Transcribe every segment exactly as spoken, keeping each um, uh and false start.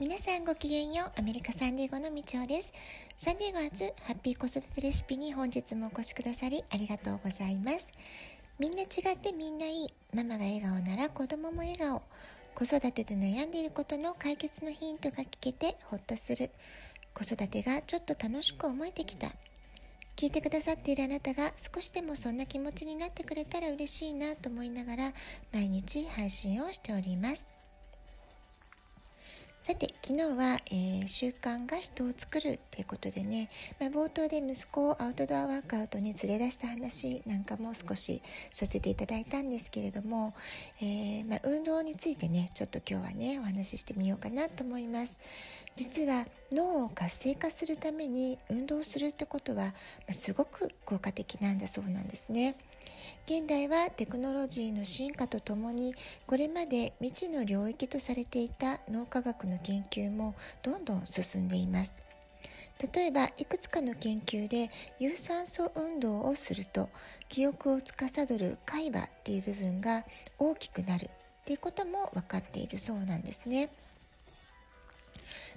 皆さんごきげんよう。アメリカサンディエゴのみちおです。サンディエゴ初ハッピー子育てレシピに本日もお越しくださりありがとうございます。みんな違ってみんないい、ママが笑顔なら子供も笑顔、子育てで悩んでいることの解決のヒントが聞けてほっとする、子育てがちょっと楽しく思えてきた。聞いてくださっているあなたが少しでもそんな気持ちになってくれたら嬉しいなと思いながら毎日配信をしております。さて、昨日は、えー、習慣が人を作るということでね、まあ、冒頭で息子をアウトドアワークアウトに連れ出した話なんかも少しさせていただいたんですけれども、えーまあ、運動についてね、ちょっと今日はねお話ししてみようかなと思います。実は脳を活性化するために運動するってことは、まあ、すごく効果的なんだそうなんですね。現代はテクノロジーの進化とともに、これまで未知の領域とされていた脳科学の研究もどんどん進んでいます。例えばいくつかの研究で有酸素運動をすると記憶を司る海馬っていう部分が大きくなるっていうことも分かっているそうなんですね。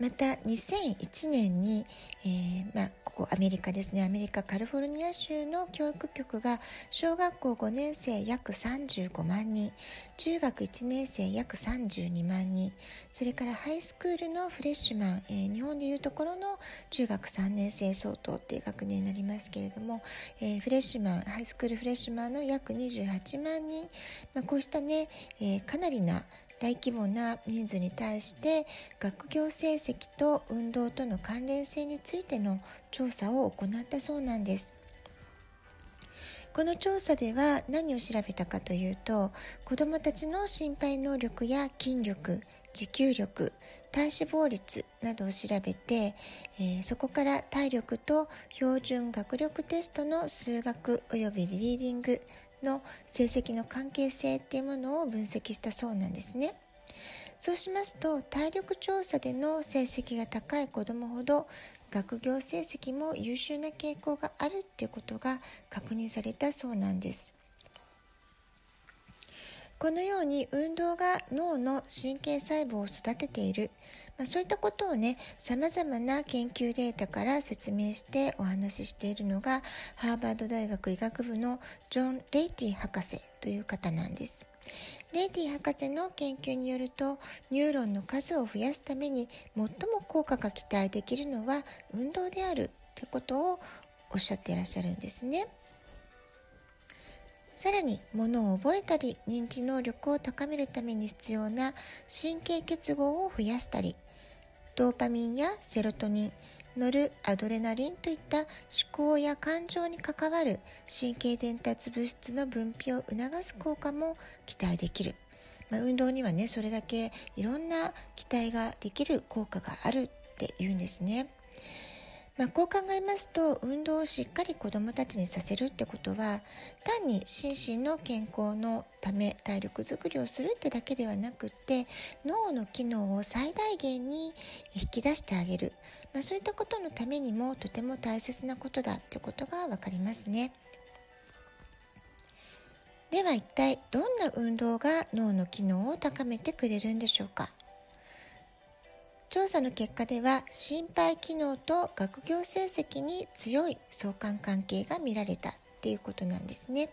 またにせんいちねんに、えーまあ、ここアメリカですね、アメリカカリフォルニア州の教育局が小学校ごねん生約さんじゅうごまんにん、中学いちねん生約さんじゅうにまんにん、それからハイスクールのフレッシュマン、えー、日本でいうところの中学さんねん生相当っていう学年になりますけれども、えー、フレッシュマン、ハイスクールフレッシュマンの約にじゅうはちまんにん、まあ、こうしたね、えー、かなりな大規模な人数に対して学業成績と運動との関連性についての調査を行ったそうなんです。この調査では何を調べたかというと、子どもたちの心肺能力や筋力、持久力、体脂肪率などを調べて、えー、そこから体力と標準学力テストの数学およびリーディングの成績の関係性っていうものを分析したそうなんですね。そうしますと、体力調査での成績が高い子どもほど学業成績も優秀な傾向があるっていうことが確認されたそうなんです。このように運動が脳の神経細胞を育てている、まあ、そういったことをね、さまざまな研究データから説明してお話ししているのがハーバード大学医学部のジョン・レイティ博士という方なんです。レイティ博士の研究によると、ニューロンの数を増やすために最も効果が期待できるのは運動であるということをおっしゃっていらっしゃるんですね。さらに、物を覚えたり認知能力を高めるために必要な神経結合を増やしたり、ドーパミンやセロトニン、ノルアドレナリンといった思考や感情に関わる神経伝達物質の分泌を促す効果も期待できる、まあ、運動にはね、それだけいろんな期待ができる効果があるっていうんですね。まあ、こう考えますと、運動をしっかり子どもたちにさせるってことは、単に心身の健康のため体力づくりをするってだけではなくって、脳の機能を最大限に引き出してあげる、まあ、そういったことのためにもとても大切なことだってことが分かりますね。では一体どんな運動が脳の機能を高めてくれるんでしょうか。調査の結果では、心肺機能と学業成績に強い相関関係が見られたっていうことなんですね。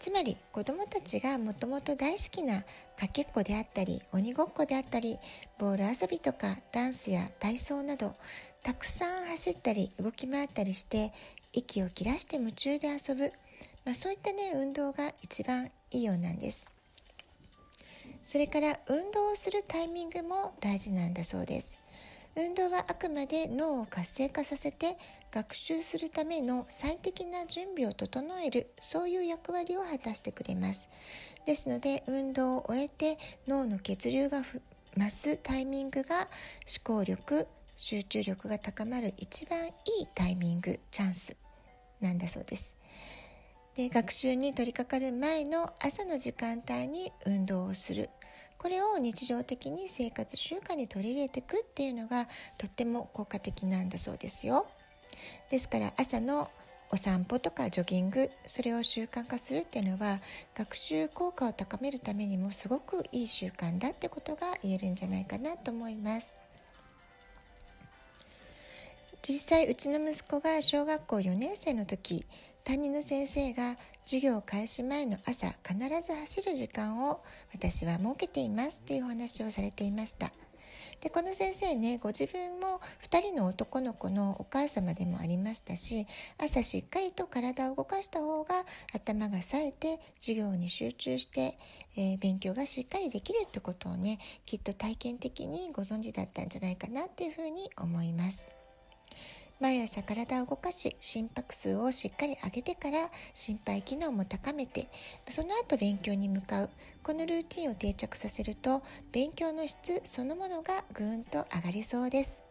つまり子どもたちがもともと大好きなかけっこであったり、鬼ごっこであったり、ボール遊びとかダンスや体操など、たくさん走ったり動き回ったりして息を切らして夢中で遊ぶ、まあ、そういったね運動が一番いいようなんです。それから運動をするタイミングも大事なんだそうです。運動はあくまで脳を活性化させて学習するための最適な準備を整える、そういう役割を果たしてくれます。ですので、運動を終えて脳の血流が増すタイミングが思考力、集中力が高まる一番いいタイミング、チャンスなんだそうです。で、学習に取り掛かる前の朝の時間帯に運動をする。これを日常的に生活習慣に取り入れていくっていうのがとっても効果的なんだそうですよ。ですから朝のお散歩とかジョギング、それを習慣化するっていうのは学習効果を高めるためにもすごくいい習慣だってことが言えるんじゃないかなと思います。実際うちの息子が小学校よねんせいの時、担任の先生が授業開始前の朝必ず走る時間を私は設けていますっていうお話をされていました。でこの先生ね、ご自分もふたりの男の子のお母様でもありましたし、朝しっかりと体を動かした方が頭が冴えて授業に集中して、えー、勉強がしっかりできるってことをね、きっと体験的にご存知だったんじゃないかなっていうふうに思います。毎朝体を動かし、心拍数をしっかり上げてから心肺機能も高めて、その後勉強に向かう、このルーティンを定着させると勉強の質そのものがぐーんと上がりそうです。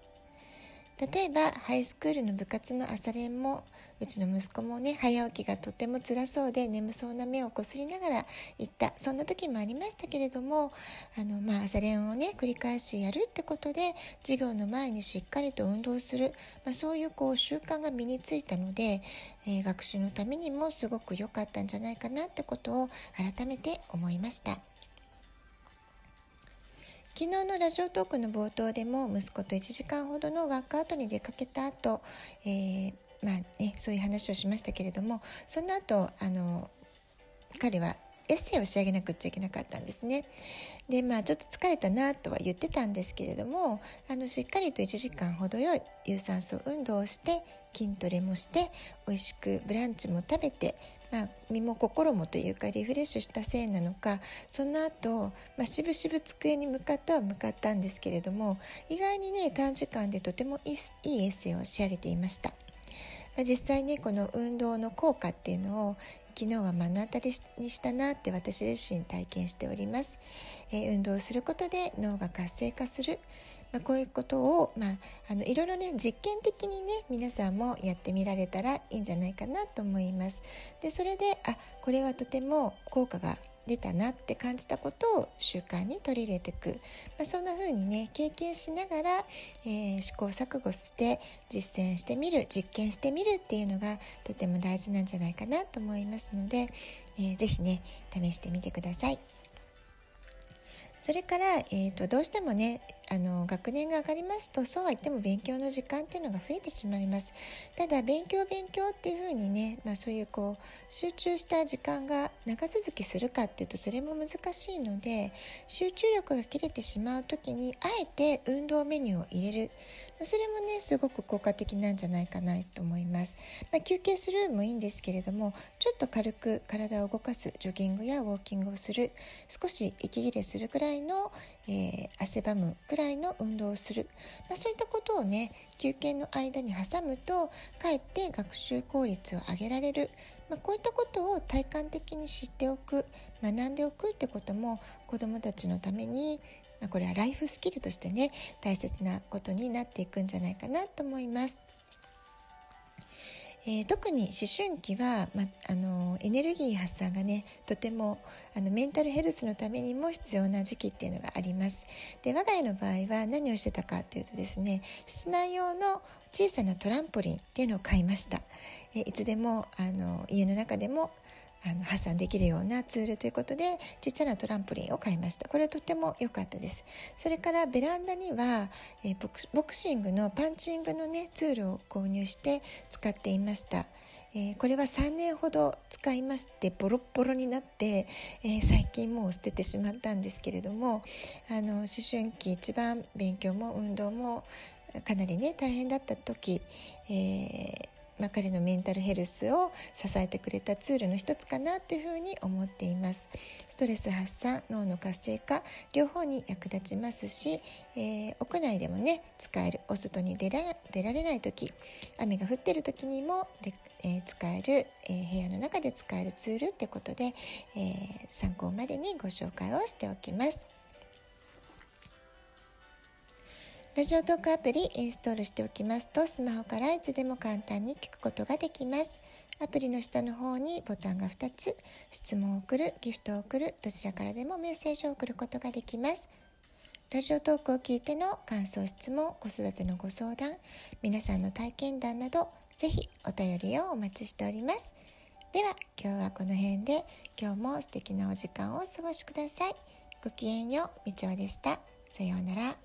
例えばハイスクールの部活の朝練も、うちの息子もね、早起きがとても辛そうで眠そうな目をこすりながら行った、そんな時もありましたけれども、あの、まあ、朝練をね繰り返しやるってことで授業の前にしっかりと運動する、まあ、そういうこう習慣が身についたので、えー、学習のためにもすごく良かったんじゃないかなってことを改めて思いました。昨日のラジオトークの冒頭でも、息子といちじかんほどのワークアウトに出かけた後、えー、まあね、そういう話をしましたけれども、その後あの彼はエッセイを仕上げなくちゃいけなかったんですね。で、まあちょっと疲れたなとは言ってたんですけれども、あのしっかりといちじかんほどよい有酸素運動をして、筋トレもして、美味しくブランチも食べて、まあ、身も心もというかリフレッシュしたせいなのか、その後、まあ、しぶしぶ机に向かったは向かったんですけれども、意外にね短時間でとてもいい、いいエッセイを仕上げていました。まあ、実際ねこの運動の効果っていうのを昨日は目の当たりにしたなって私自身体験しております。えー、運動をすることで脳が活性化する、まあ、こういうことを、まあ、あのいろいろね実験的にね皆さんもやってみられたらいいんじゃないかなと思います。でそれで、あ、これはとても効果が出たなって感じたことを習慣に取り入れていく、まあ、そんな風にね経験しながら、えー、試行錯誤して実践してみる、実験してみるっていうのがとても大事なんじゃないかなと思いますので、えー、ぜひね試してみてください。それから、えー、とどうしてもねあの学年が上がりますと、そうは言っても勉強の時間っていうのが増えてしまいます。ただ勉強勉強っていう風にね、まあ、そういうこう集中した時間が長続きするかっていうとそれも難しいので、集中力が切れてしまう時にあえて運動メニューを入れる、それもねすごく効果的なんじゃないかなと思います。まあ、休憩するもいいんですけれども、ちょっと軽く体を動かす、ジョギングやウォーキングをする、少し息切れするくらいの、えー、汗ばむくらいの運動をする、まあ、そういったことをね休憩の間に挟むとかえって学習効率を上げられる、まあ、こういったことを体感的に知っておく、学んでおくってことも子どもたちのために、まあ、これはライフスキルとしてね大切なことになっていくんじゃないかなと思います。えー、特に思春期は、ま、あのエネルギー発散がねとてもあのメンタルヘルスのためにも必要な時期っていうのがあります。で我が家の場合は何をしてたかというとですね、室内用の小さなトランポリンっていうのを買いました。えいつでもあの家の中でもあの発散できるようなツールということで、ちっちゃなトランポリンを買いました。これとっても良かったです。それからベランダには、えー、ボク、ボクシングのパンチングのねツールを購入して使っていました。えー、これはさんねんほど使いまして、ボロッボロになって、えー、最近もう捨ててしまったんですけれども、あの思春期一番勉強も運動もかなりね大変だった時、えーまあ、彼のメンタルヘルスを支えてくれたツールの一つかなというふうに思っています。ストレス発散、脳の活性化、両方に役立ちますし、えー、屋内でもね使える、お外に出ら、出られない時、雨が降っている時にもで、えー、使える、えー、部屋の中で使えるツールってことで、えー、参考までにご紹介をしておきます。ラジオトークアプリインストールしておきますと、スマホからいつでも簡単に聞くことができます。アプリの下の方にボタンがふたつ、質問を送る、ギフトを送る、どちらからでもメッセージを送ることができます。ラジオトークを聞いての感想、質問、子育てのご相談、皆さんの体験談など、ぜひお便りをお待ちしております。では今日はこの辺で、今日も素敵なお時間をお過ごしください。ごきげんよう、みちおでした。さようなら。